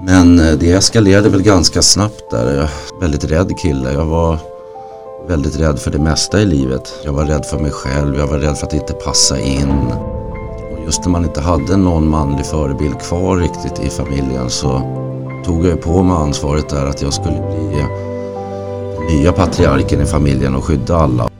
Men det eskalerade väl ganska snabbt där. Jag väldigt rädd kille. Jag var väldigt rädd för det mesta i livet. Jag var rädd för mig själv. Jag var rädd för att inte passa in. Och just när man inte hade någon manlig förebild kvar riktigt i familjen så tog jag på mig ansvaret där att jag skulle bli den nya patriarken i familjen och skydda alla.